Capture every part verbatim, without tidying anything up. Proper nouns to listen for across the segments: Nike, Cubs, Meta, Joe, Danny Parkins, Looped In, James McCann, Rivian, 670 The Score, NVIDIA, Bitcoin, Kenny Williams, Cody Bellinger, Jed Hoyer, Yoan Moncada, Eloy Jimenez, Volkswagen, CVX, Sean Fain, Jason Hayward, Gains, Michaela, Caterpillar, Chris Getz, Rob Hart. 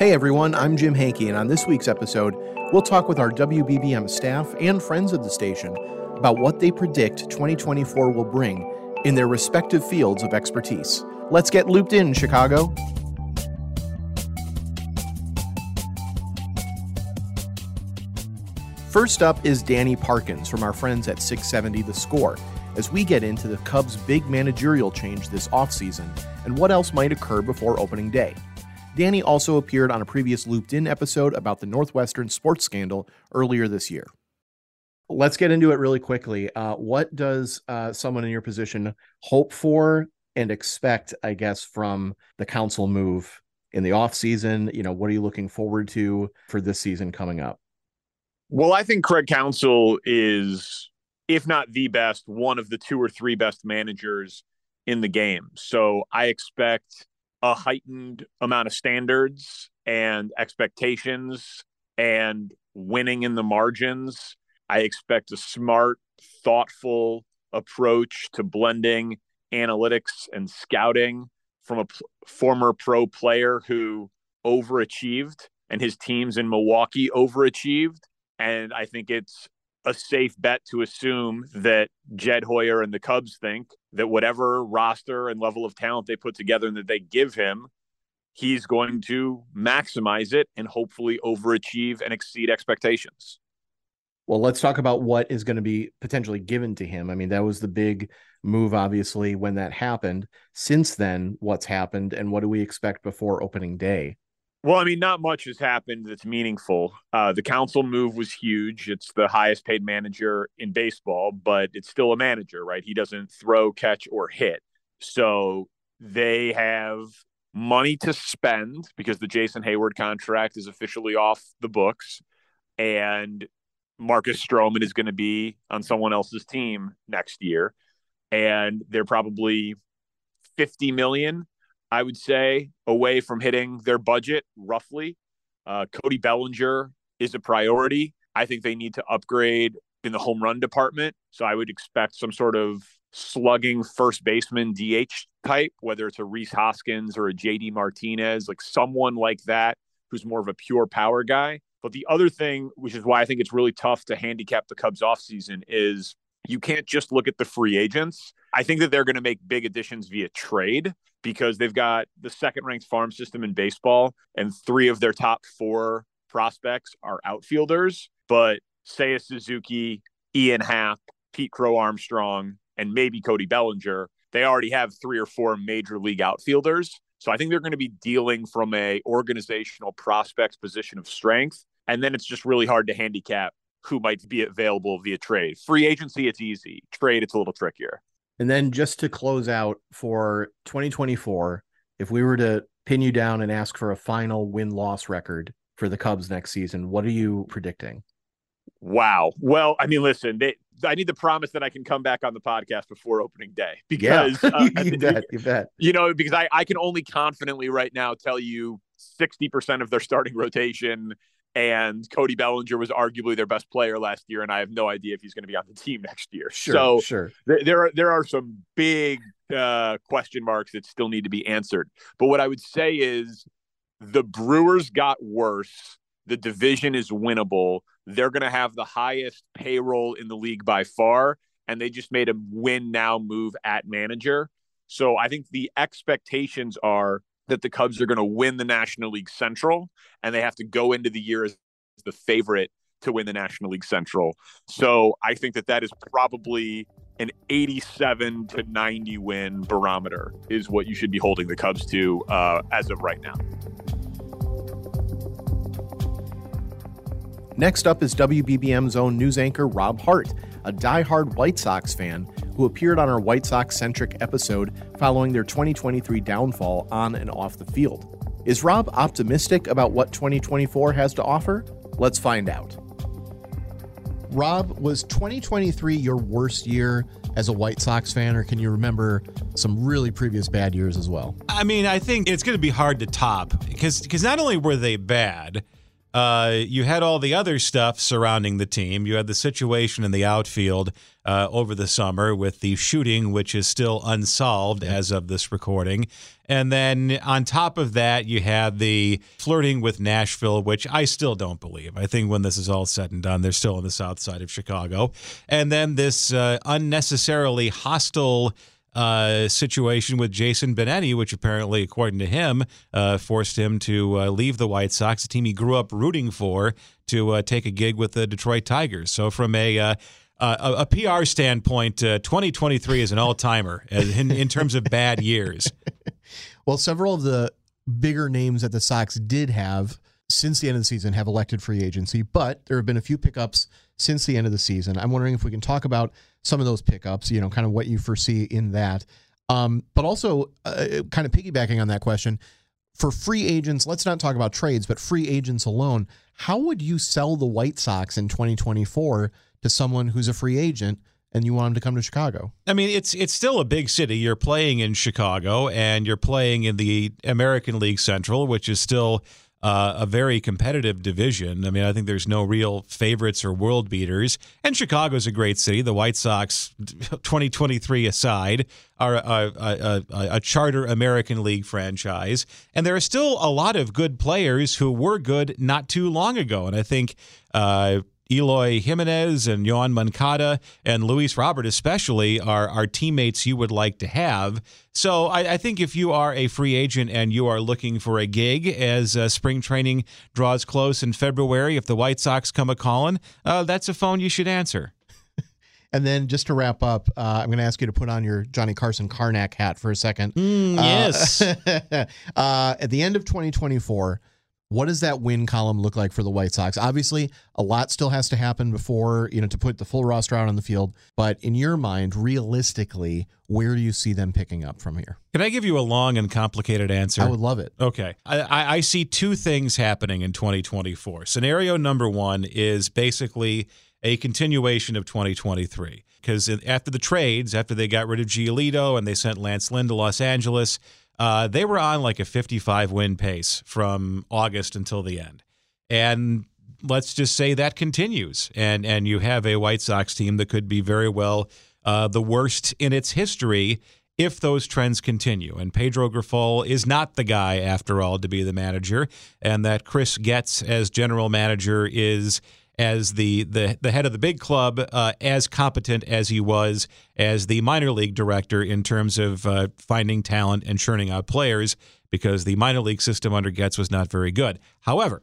Hey everyone, I'm Jim Hanke, and on this week's episode, we'll talk with our W B B M staff and friends of the station about what they predict twenty twenty-four will bring in their respective fields of expertise. Let's get looped in, Chicago. First up is Danny Parkins from our friends at six seventy The Score, as we get into the Cubs' big managerial change this offseason and what else might occur before opening day. Danny also appeared on a previous Looped In episode about the Northwestern sports scandal earlier this year. Let's get into it really quickly. Uh, what does uh, someone in your position hope for and expect, I guess, from the Counsell move in the offseason? You know, what are you looking forward to for this season coming up? Well, I think Craig Counsell is, if not the best, one of the two or three best managers in the game. So I expect a heightened amount of standards and expectations and winning in the margins. I expect a smart, thoughtful approach to blending analytics and scouting from a p- former pro player who overachieved and his teams in Milwaukee overachieved. And I think it's a safe bet to assume that Jed Hoyer and the Cubs think that whatever roster and level of talent they put together and that they give him, he's going to maximize it and hopefully overachieve and exceed expectations. Well, let's talk about what is going to be potentially given to him. I mean, that was the big move, obviously, when that happened. Since then, what's happened and what do we expect before opening day? Well, I mean, not much has happened that's meaningful. Uh, the Counsell move was huge. It's the highest paid manager in baseball, but it's still a manager, right? He doesn't throw, catch, or hit. So they have money to spend because the Jason Hayward contract is officially off the books. And Marcus Stroman is going to be on someone else's team next year. And they're probably fifty million dollars. I would say, away from hitting their budget, roughly. Uh, Cody Bellinger is a priority. I think they need to upgrade in the home run department. So I would expect some sort of slugging first baseman D H type, whether it's a Rhys Hoskins or a J D Martinez, like someone like that who's more of a pure power guy. But the other thing, which is why I think it's really tough to handicap the Cubs offseason, is you can't just look at the free agents. I think that they're going to make big additions via trade because they've got the second-ranked farm system in baseball, and three of their top four prospects are outfielders. But Seiya Suzuki, Ian Happ, Pete Crow Armstrong, and maybe Cody Bellinger, they already have three or four major league outfielders. So I think they're going to be dealing from a organizational prospects position of strength. And then it's just really hard to handicap who might be available via trade. Free agency, it's easy. Trade, it's a little trickier. And then just to close out for twenty twenty-four, if we were to pin you down and ask for a final win-loss record for the Cubs next season, what are you predicting? Wow. Well, I mean, listen, they, I need to promise that I can come back on the podcast before opening day because, yeah. uh, you, bet, you, bet. you know, because I, I can only confidently right now tell you sixty percent of their starting rotation. And Cody Bellinger was arguably their best player last year, and I have no idea if he's going to be on the team next year. Sure, so sure. Th- there are there are some big uh, question marks that still need to be answered. But what I would say is the Brewers got worse. The division is winnable. They're going to have the highest payroll in the league by far, and they just made a win-now move at manager. So I think the expectations are that the Cubs are going to win the National League Central, and they have to go into the year as the favorite to win the National League Central. So I think that that is probably an eighty-seven to ninety win barometer is what you should be holding the Cubs to uh, as of right now. Next up is W B B M's own news anchor Rob Hart, a diehard White Sox fan who appeared on our White Sox-centric episode following their twenty twenty-three downfall on and off the field. Is Rob optimistic about what twenty twenty-four has to offer? Let's find out. Rob, was twenty twenty-three your worst year as a White Sox fan, or can you remember some really previous bad years as well? I mean, I think it's going to be hard to top because because not only were they bad, uh, you had all the other stuff surrounding the team. You had the situation in the outfield uh, over the summer with the shooting, which is still unsolved as of this recording. And then on top of that, you had the flirting with Nashville, which I still don't believe. I think when this is all said and done, they're still on the south side of Chicago. And then this uh, unnecessarily hostile uh, situation with Jason Benetti, which apparently, according to him, uh, forced him to uh, leave the White Sox, a team he grew up rooting for, to uh, take a gig with the Detroit Tigers. So from a... Uh, Uh, a, a P R standpoint, uh, twenty twenty-three is an all-timer in, in terms of bad years. Well, several of the bigger names that the Sox did have since the end of the season have elected free agency, but there have been a few pickups since the end of the season. I'm wondering if we can talk about some of those pickups, you know, kind of what you foresee in that. Um, but also uh, kind of piggybacking on that question, for free agents, let's not talk about trades, but free agents alone, how would you sell the White Sox in twenty twenty-four to someone who's a free agent and you want him to come to Chicago? I mean, it's it's still a big city. You're playing in Chicago and you're playing in the American League Central, which is still uh, a very competitive division. I mean, I think there's no real favorites or world beaters. And Chicago's a great city. The White Sox, twenty twenty-three aside, are a, a, a, a charter American League franchise. And there are still a lot of good players who were good not too long ago. And I think... Uh, Eloy Jimenez and Yoan Moncada and Luis Robert especially are, are teammates you would like to have. So I, I think if you are a free agent and you are looking for a gig as uh, spring training draws close in February, if the White Sox come a-calling, uh, that's a phone you should answer. And then just to wrap up, uh, I'm going to ask you to put on your Johnny Carson Carnac hat for a second. Mm, yes. Uh, uh, at the end of twenty twenty-four, what does that win column look like for the White Sox? Obviously, a lot still has to happen before, you know, to put the full roster out on the field. But in your mind, realistically, where do you see them picking up from here? Can I give you a long and complicated answer? I would love it. Okay. I, I see two things happening in twenty twenty-four. Scenario number one is basically a continuation of twenty twenty-three. Because after the trades, after they got rid of Giolito and they sent Lance Lynn to Los Angeles, Uh, they were on like a fifty-five win pace from August until the end. And let's just say that continues. And and you have a White Sox team that could be very well uh, the worst in its history if those trends continue. And Pedro Grifol is not the guy, after all, to be the manager. And that Chris Getz as general manager is, as the, the, the head of the big club, uh, as competent as he was as the minor league director in terms of uh, finding talent and churning out players, because the minor league system under Getz was not very good. However,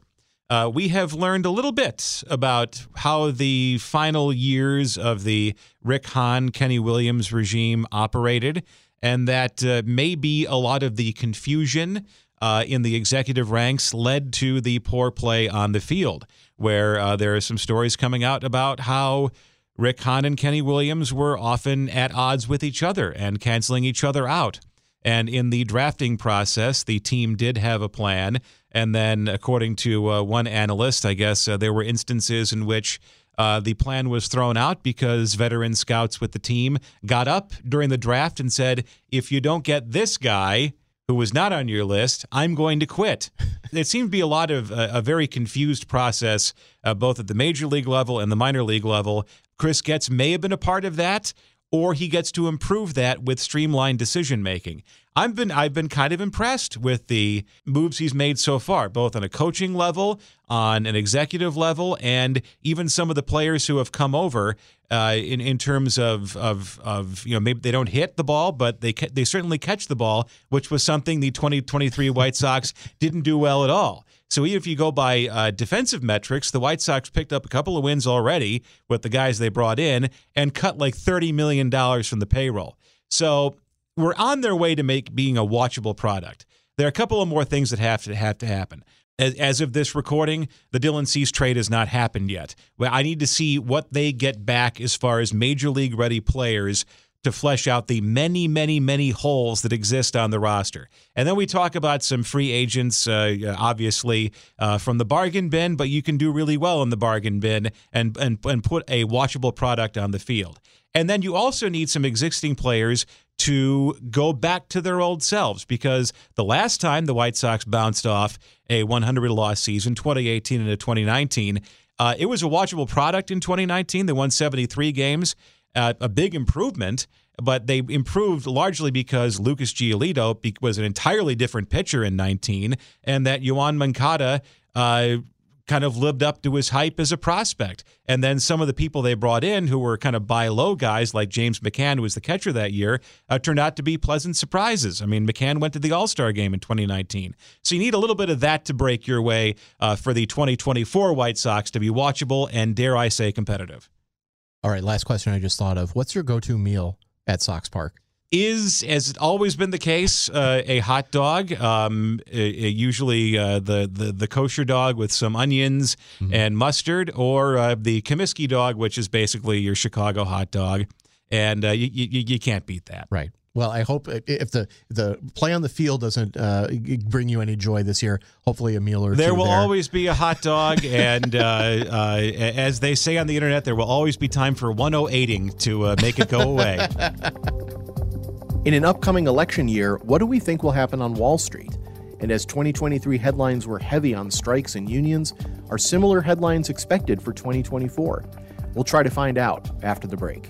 uh, we have learned a little bit about how the final years of the Rick Hahn, Kenny Williams regime operated, and that uh, maybe a lot of the confusion uh, in the executive ranks led to the poor play on the field, where uh, there are some stories coming out about how Rick Hahn and Kenny Williams were often at odds with each other and canceling each other out. And in the drafting process, the team did have a plan. And then, according to uh, one analyst, I guess uh, there were instances in which uh, the plan was thrown out because veteran scouts with the team got up during the draft and said, if you don't get this guy who was not on your list, I'm going to quit. There seemed to be a lot of uh, a very confused process, uh, both at the major league level and the minor league level. Chris Getz may have been a part of that, or he gets to improve that with streamlined decision-making. I've been I've been kind of impressed with the moves he's made so far, both on a coaching level, on an executive level, and even some of the players who have come over uh, in in terms of of of you know, maybe they don't hit the ball, but they ca- they certainly catch the ball, which was something the twenty twenty-three White Sox didn't do well at all. So even if you go by uh, defensive metrics, the White Sox picked up a couple of wins already with the guys they brought in and cut like thirty million dollars from the payroll. So we're on their way to make being a watchable product. There are a couple of more things that have to have to happen. As, as of this recording, the Dylan Cease trade has not happened yet. Well, I need to see what they get back as far as major league-ready players to flesh out the many, many, many holes that exist on the roster. And then we talk about some free agents, uh, obviously, uh, from the bargain bin, but you can do really well in the bargain bin and, and, and put a watchable product on the field. And then you also need some existing players to go back to their old selves, because the last time the White Sox bounced off a one hundred loss season, twenty eighteen into twenty nineteen, uh, it was a watchable product in twenty nineteen. They won seventy-three games. Uh, a big improvement, but they improved largely because Lucas Giolito be- was an entirely different pitcher in nineteen, and that Yoan Moncada uh, kind of lived up to his hype as a prospect. And then some of the people they brought in who were kind of buy low guys, like James McCann, who was the catcher that year, uh, turned out to be pleasant surprises. I mean, McCann went to the All-Star game in twenty nineteen. So you need a little bit of that to break your way uh, for the twenty twenty-four White Sox to be watchable and, dare I say, competitive. All right, last question I just thought of. What's your go-to meal at Sox Park? Is, as it's always been the case, uh, a hot dog, um, it, it usually uh, the, the the kosher dog with some onions mm-hmm. and mustard, or uh, the Comiskey dog, which is basically your Chicago hot dog, and uh, you, you you can't beat that. Right. Well, I hope if the the play on the field doesn't uh, bring you any joy this year, hopefully a meal or two there. Will there will always be a hot dog, and uh, uh, as they say on the internet, there will always be time for one oh eight ing to uh, make it go away. In an upcoming election year, what do we think will happen on Wall Street? And as twenty twenty-three headlines were heavy on strikes and unions, are similar headlines expected for twenty twenty-four? We'll try to find out after the break.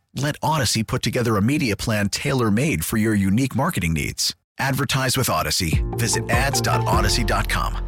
Let Odyssey put together a media plan tailor-made for your unique marketing needs. Advertise with Odyssey. Visit ads dot odyssey dot com.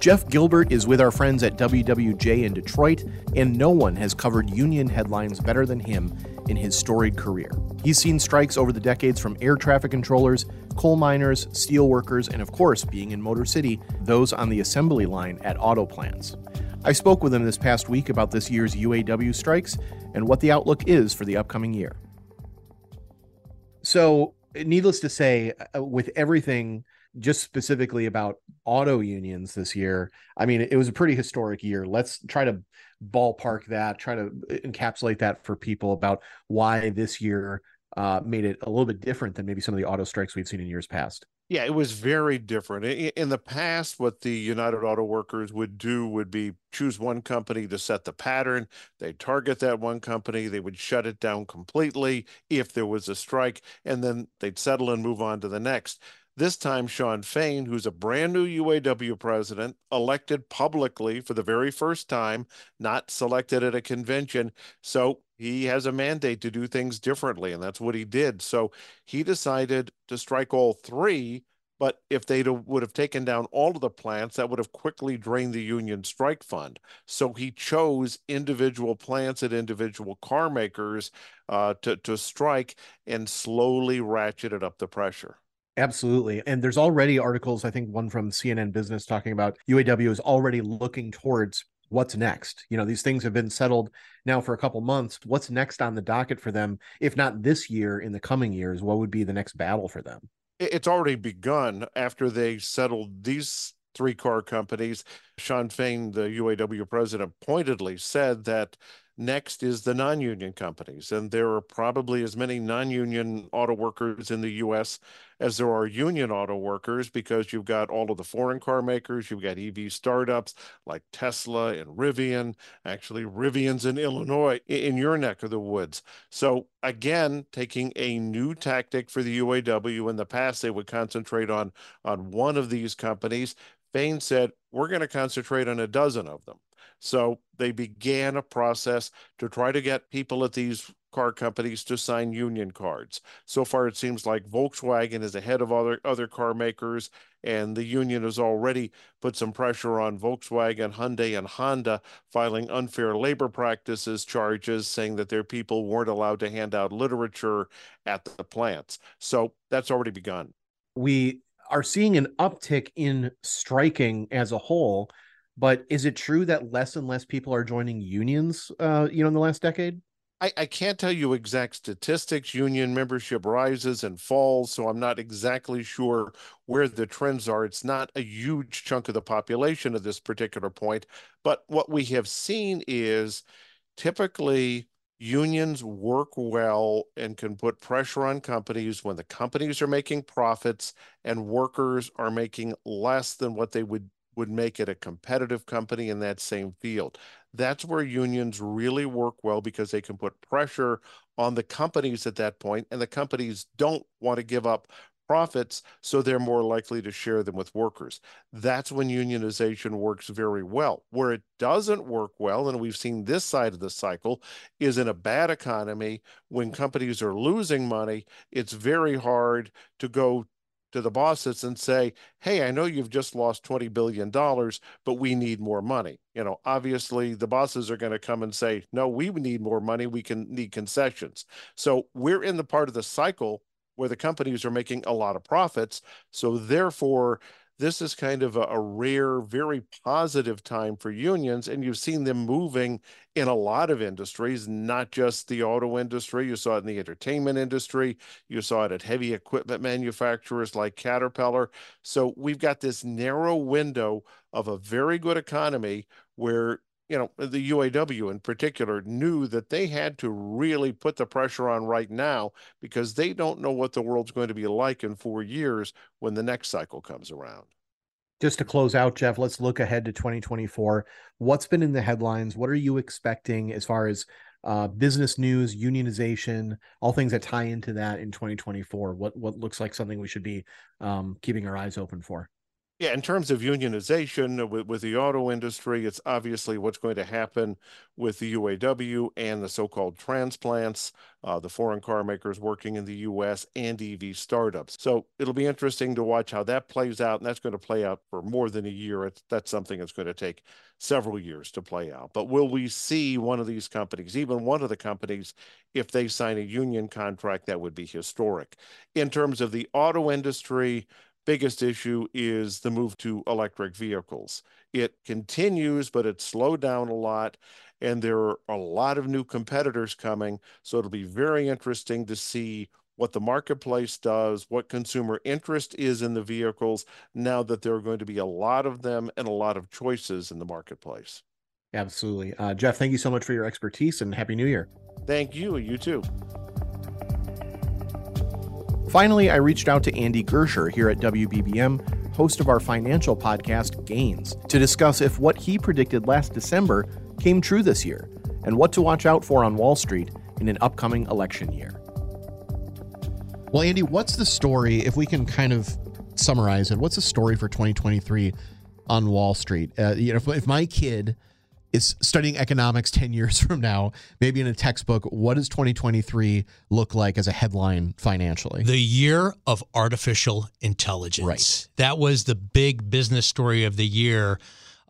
Jeff Gilbert is with our friends at W W J in Detroit, and no one has covered union headlines better than him in his storied career. He's seen strikes over the decades from air traffic controllers, coal miners, steel workers, and of course, being in Motor City, those on the assembly line at auto plants. I spoke with him this past week about this year's U A W strikes and what the outlook is for the upcoming year. So, needless to say, with everything just specifically about auto unions this year, I mean, it was a pretty historic year. Let's try to ballpark that, try to encapsulate that for people about why this year uh, made it a little bit different than maybe some of the auto strikes we've seen in years past. Yeah, it was very different. In the past, what the United Auto Workers would do would be choose one company to set the pattern. They'd target that one company. They would shut it down completely if there was a strike, and then they'd settle and move on to the next. This time, Sean Fain, who's a brand new U A W president, elected publicly for the very first time, not selected at a convention. So he has a mandate to do things differently, and that's what he did. So he decided to strike all three, But if they would have taken down all of the plants, that would have quickly drained the union strike fund. So he chose individual plants and individual car makers uh, to, to strike and slowly ratcheted up the pressure. Absolutely. And there's already articles, I think one from C N N Business talking about U A W is already looking towards what's next. You know, these things have been settled now for a couple months. What's next on the docket for them? If not this year, in the coming years, what would be the next battle for them? It's already begun after they settled these three car companies. Sean Fain, the U A W president, pointedly said that next is the non-union companies, and there are probably as many non-union auto workers in the U S as there are union auto workers, because you've got all of the foreign car makers, you've got E V startups like Tesla and Rivian. Actually, Rivian's in Illinois, in your neck of the woods. So again, taking a new tactic for the U A W. In the past, they would concentrate on, on one of these companies. Fain said, we're going to concentrate on a dozen of them. So they began a process to try to get people at these car companies to sign union cards. So far, it seems like Volkswagen is ahead of other, other car makers, and the union has already put some pressure on Volkswagen, Hyundai, and Honda, filing unfair labor practices charges, saying that their people weren't allowed to hand out literature at the plants. So that's already begun. We are seeing an uptick in striking as a whole. But is it true that less and less people are joining unions, uh, you know, in the last decade? I, I can't tell you exact statistics. Union membership rises and falls, so I'm not exactly sure where the trends are. It's not a huge chunk of the population at this particular point. But what we have seen is typically unions work well and can put pressure on companies when the companies are making profits and workers are making less than what they would would make it a competitive company in that same field. That's where unions really work well, because they can put pressure on the companies at that point, and the companies don't want to give up profits, so they're more likely to share them with workers. That's when unionization works very well. Where it doesn't work well, and we've seen this side of the cycle, is in a bad economy. When companies are losing money, it's very hard to go to the bosses and say, hey, I know you've just lost twenty billion dollars, but we need more money. You know, obviously the bosses are going to come and say, no, we need more money. We can need concessions. So we're in the part of the cycle where the companies are making a lot of profits. So therefore, this is kind of a, a rare, very positive time for unions. And you've seen them moving in a lot of industries, not just the auto industry. You saw it in the entertainment industry. You saw it at heavy equipment manufacturers like Caterpillar. So we've got this narrow window of a very good economy where, you know, the U A W in particular knew that they had to really put the pressure on right now, because they don't know what the world's going to be like in four years when the next cycle comes around. Just to close out, Jeff, let's look ahead to twenty twenty-four. What's been in the headlines? What are you expecting as far as uh, business news, unionization, all things that tie into that in twenty twenty-four? What, what looks like something we should be um, keeping our eyes open for? Yeah, in terms of unionization with, with the auto industry, it's obviously what's going to happen with the U A W and the so-called transplants, uh, the foreign car makers working in the U S and E V startups. So it'll be interesting to watch how that plays out, and that's going to play out for more than a year. It's, that's something that's going to take several years to play out. But will we see one of these companies, even one of the companies, if they sign a union contract? That would be historic. In terms of the auto industry, biggest issue is the move to electric vehicles. It continues, but it's slowed down a lot, and there are a lot of new competitors coming. So it'll be very interesting to see what the marketplace does, what consumer interest is in the vehicles, now that there are going to be a lot of them and a lot of choices in the marketplace. Absolutely. Uh, Jeff, thank you so much for your expertise, and Happy New Year. Thank you. You too. Finally, I reached out to Andy Gersher here at W B B M, host of our financial podcast, Gains, to discuss if what he predicted last December came true this year, and what to watch out for on Wall Street in an upcoming election year. Well, Andy, what's the story, if we can kind of summarize it, what's the story for twenty twenty-three on Wall Street? Uh, you know, if, if my kid is studying economics ten years from now, maybe in a textbook, what does twenty twenty-three look like as a headline financially? The year of artificial intelligence. Right. That was the big business story of the year.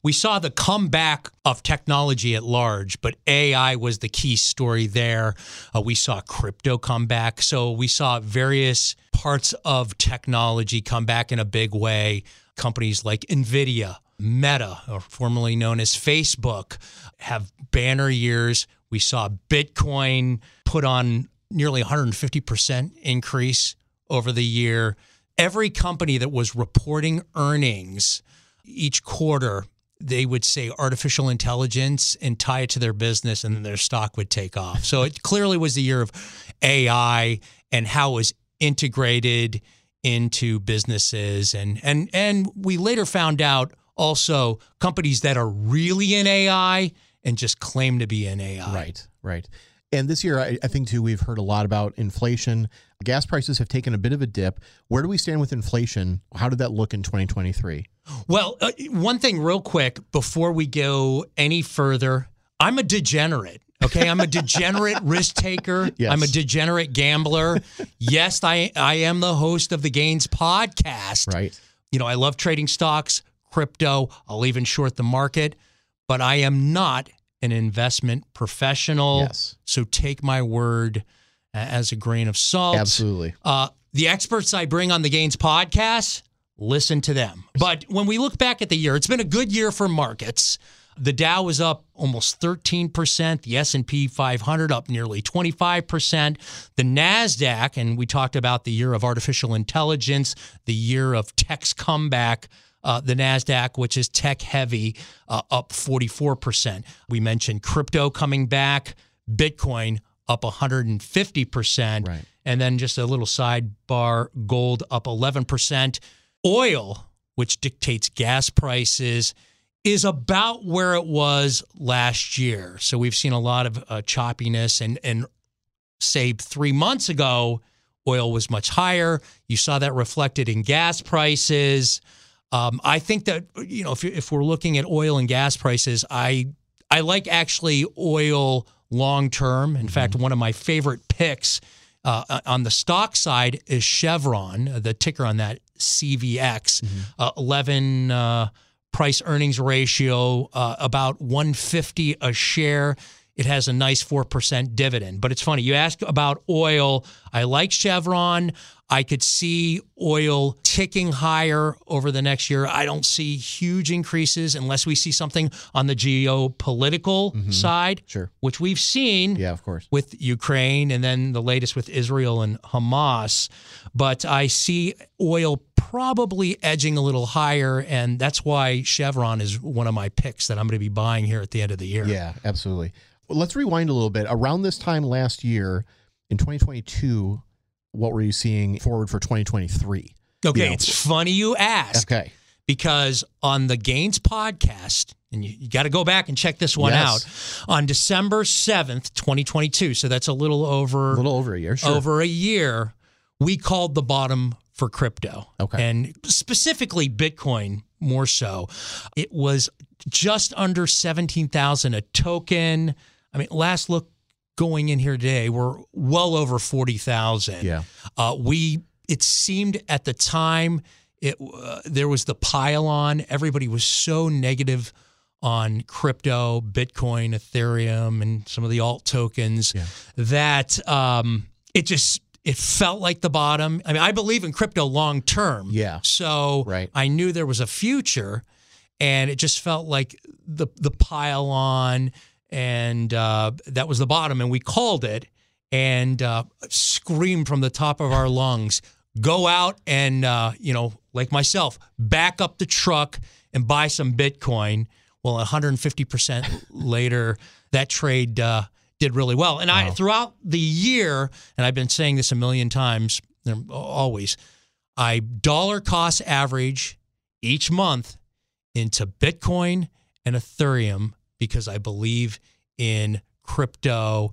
We saw the comeback of technology at large, but A I was the key story there. Uh, we saw crypto come back. So we saw various parts of technology come back in a big way. Companies like NVIDIA, Meta, or formerly known as Facebook, have banner years. We saw Bitcoin put on nearly one hundred fifty percent increase over the year. Every company that was reporting earnings each quarter, they would say artificial intelligence and tie it to their business, and then their stock would take off. So it clearly was the year of A I and how it was integrated into businesses. And and and we later found out also companies that are really in A I and just claim to be in A I. Right, right. And this year, I, I think, too, we've heard a lot about inflation. Gas prices have taken a bit of a dip. Where do we stand with inflation? How did that look in twenty twenty-three? Well, uh, one thing real quick before we go any further, I'm a degenerate, okay? I'm a degenerate risk taker. Yes. I'm a degenerate gambler. Yes, I, I am the host of the Gains podcast. Right. You know, I love trading stocks, crypto. I'll even short the market, but I am not an investment professional. Yes. So take my word as a grain of salt. Absolutely. Uh, the experts I bring on the Gains podcast, listen to them. But when we look back at the year, it's been a good year for markets. The Dow was up almost thirteen percent. The S and P five hundred up nearly twenty-five percent. The NASDAQ, and we talked about the year of artificial intelligence, the year of tech's comeback. Uh, the NASDAQ, which is tech-heavy, uh, up forty-four percent. We mentioned crypto coming back, Bitcoin up one hundred fifty percent. Right. And then just a little sidebar, gold up eleven percent. Oil, which dictates gas prices, is about where it was last year. So we've seen a lot of uh, choppiness. And, and say three months ago, oil was much higher. You saw that reflected in gas prices. Um, I think that, you know, if, if we're looking at oil and gas prices, I I like actually oil long term. In mm-hmm. fact, one of my favorite picks uh, on the stock side is Chevron. The ticker on that, C V X, mm-hmm. uh, eleven uh, price earnings ratio, uh, about one fifty a share. It has a nice four percent dividend. But it's funny, you ask about oil. I like Chevron. I could see oil ticking higher over the next year. I don't see huge increases unless we see something on the geopolitical mm-hmm. side, sure. which we've seen yeah, of course. with Ukraine and then the latest with Israel and Hamas. But I see oil probably edging a little higher, and that's why Chevron is one of my picks that I'm going to be buying here at the end of the year. Yeah, absolutely. Well, let's rewind a little bit. Around this time last year, in twenty twenty-two, what were you seeing forward for twenty twenty-three? Okay, you know? It's funny you ask. Okay. Because on the Gains podcast, and you, you got to go back and check this one yes. out, on December seventh, twenty twenty-two, so that's a little over a little over a year, sure. over a year, we called the bottom for crypto. Okay. And specifically Bitcoin more so. It was just under seventeen thousand a token. I mean, last look going in here today, we're well over forty thousand. Yeah. Uh, we, it seemed at the time, it uh, there was the pile on. Everybody was so negative on crypto, Bitcoin, Ethereum, and some of the alt tokens yeah. that um, it just, it felt like the bottom. I mean, I believe in crypto long term. Yeah. So right. I knew there was a future, and it just felt like the the pile on. And uh, that was the bottom, and we called it, and uh, screamed from the top of our lungs, go out and, uh, you know, like myself, back up the truck and buy some Bitcoin. Well, one hundred fifty percent later, that trade uh, did really well. And wow. I throughout the year, and I've been saying this a million times, always, I dollar cost average each month into Bitcoin and Ethereum, because I believe in crypto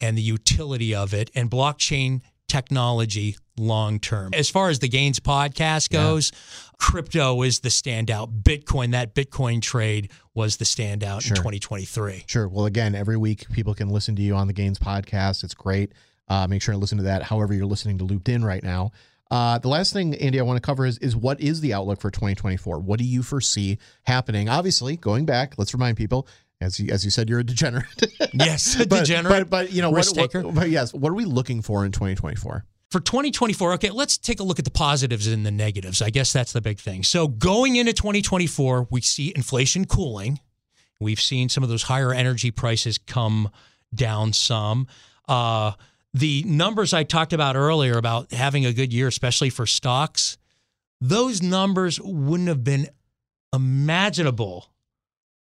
and the utility of it and blockchain technology long term. As far as the Gains podcast goes, yeah. crypto is the standout. Bitcoin, that Bitcoin trade was the standout sure. in twenty twenty-three. Sure. Well, again, every week people can listen to you on the Gains podcast. It's great. Uh, make sure to listen to that however you're listening to Looped In right now. Uh, the last thing, Andy, I want to cover is, is what is the outlook for twenty twenty-four? What do you foresee happening? Obviously, going back, let's remind people, as you, as you said, you're a degenerate. Yes, a degenerate. But, but, but you know, what, what, but yes, what are we looking for in twenty twenty-four? For twenty twenty-four, okay, let's take a look at the positives and the negatives. I guess that's the big thing. So going into twenty twenty-four, we see inflation cooling. We've seen some of those higher energy prices come down some. Uh, the numbers I talked about earlier about having a good year, especially for stocks, those numbers wouldn't have been imaginable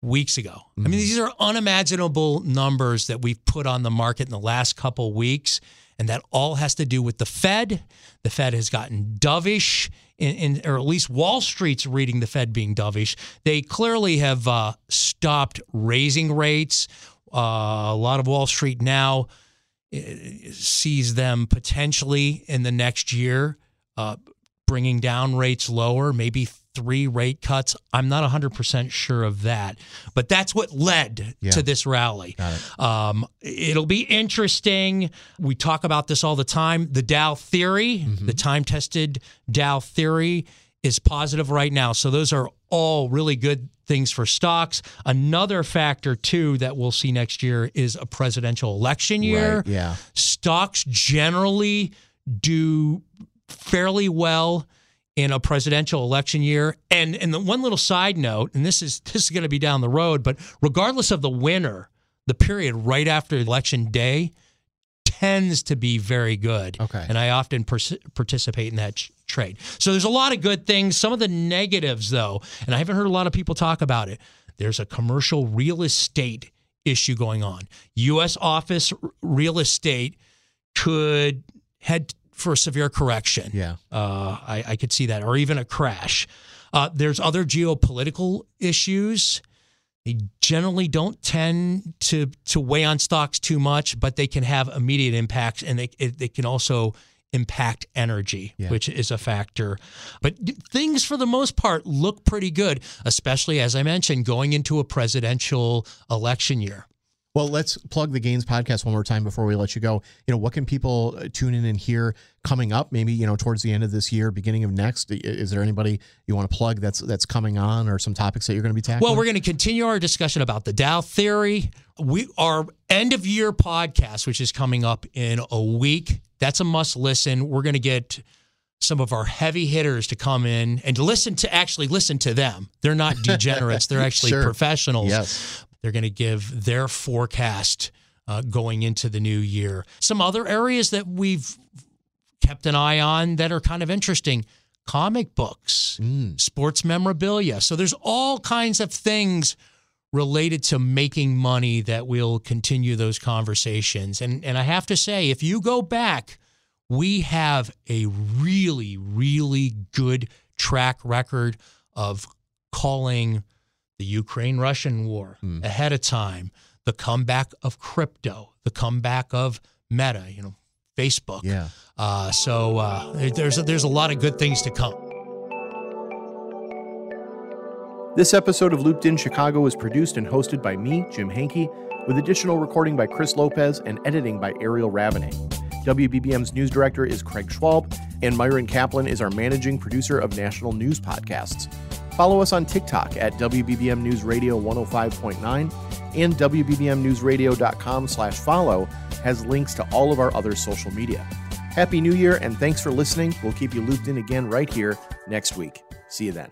weeks ago. Mm-hmm. I mean, these are unimaginable numbers that we've put on the market in the last couple weeks. And that all has to do with the Fed. The Fed has gotten dovish, in, in, or at least Wall Street's reading the Fed being dovish. They clearly have uh, stopped raising rates. Uh, a lot of Wall Street now sees them potentially in the next year uh, bringing down rates lower, maybe three rate cuts. I'm not one hundred percent sure of that. But that's what led yeah. to this rally. Got it. Um, it'll be interesting. We talk about this all the time. The Dow theory, mm-hmm. the time-tested Dow theory is positive right now. So those are all really good things for stocks. Another factor, too, that we'll see next year is a presidential election year. Right. Yeah. Stocks generally do fairly well in a presidential election year. And and the one little side note, and this is this is going to be down the road, but regardless of the winner, the period right after election day tends to be very good. Okay. And I often pers- participate in that ch- trade. So there's a lot of good things. Some of the negatives, though, and I haven't heard a lot of people talk about it, there's a commercial real estate issue going on. U S office r- real estate could head for a severe correction. Yeah. Uh, I, I could see that, or even a crash. Uh, there's other geopolitical issues. They generally don't tend to to weigh on stocks too much, but they can have immediate impacts, and they it, they can also impact energy, yeah. which is a factor. But things, for the most part, look pretty good, especially, as I mentioned, going into a presidential election year. Well, let's plug the Gains podcast one more time before we let you go. You know, what can people tune in and hear coming up? Maybe, you know, towards the end of this year, beginning of next. Is there anybody you want to plug that's that's coming on, or some topics that you're going to be tackling? Well, we're going to continue our discussion about the Dow theory. We our end of year podcast, which is coming up in a week. That's a must listen. We're going to get some of our heavy hitters to come in and to listen to actually listen to them. They're not degenerates. They're actually sure. professionals. Yes. They're going to give their forecast uh, going into the new year. Some other areas that we've kept an eye on that are kind of interesting, comic books, mm. sports memorabilia. So there's all kinds of things related to making money that we'll continue those conversations. And, and I have to say, if you go back, we have a really, really good track record of calling the Ukraine-Russian war mm. ahead of time, the comeback of crypto, the comeback of Meta, you know, Facebook. Yeah. Uh, so uh, there's a, there's a lot of good things to come. This episode of Looped In Chicago is produced and hosted by me, Jim Hanke, with additional recording by Chris Lopez and editing by Ariel Ravenet. W B B M's news director is Craig Schwalb, and Myron Kaplan is our managing producer of national news podcasts. Follow us on TikTok at W B B M News Radio one oh five point nine, and W B B M News Radio dot com slash follow has links to all of our other social media. Happy New Year, and thanks for listening. We'll keep you looped in again right here next week. See you then.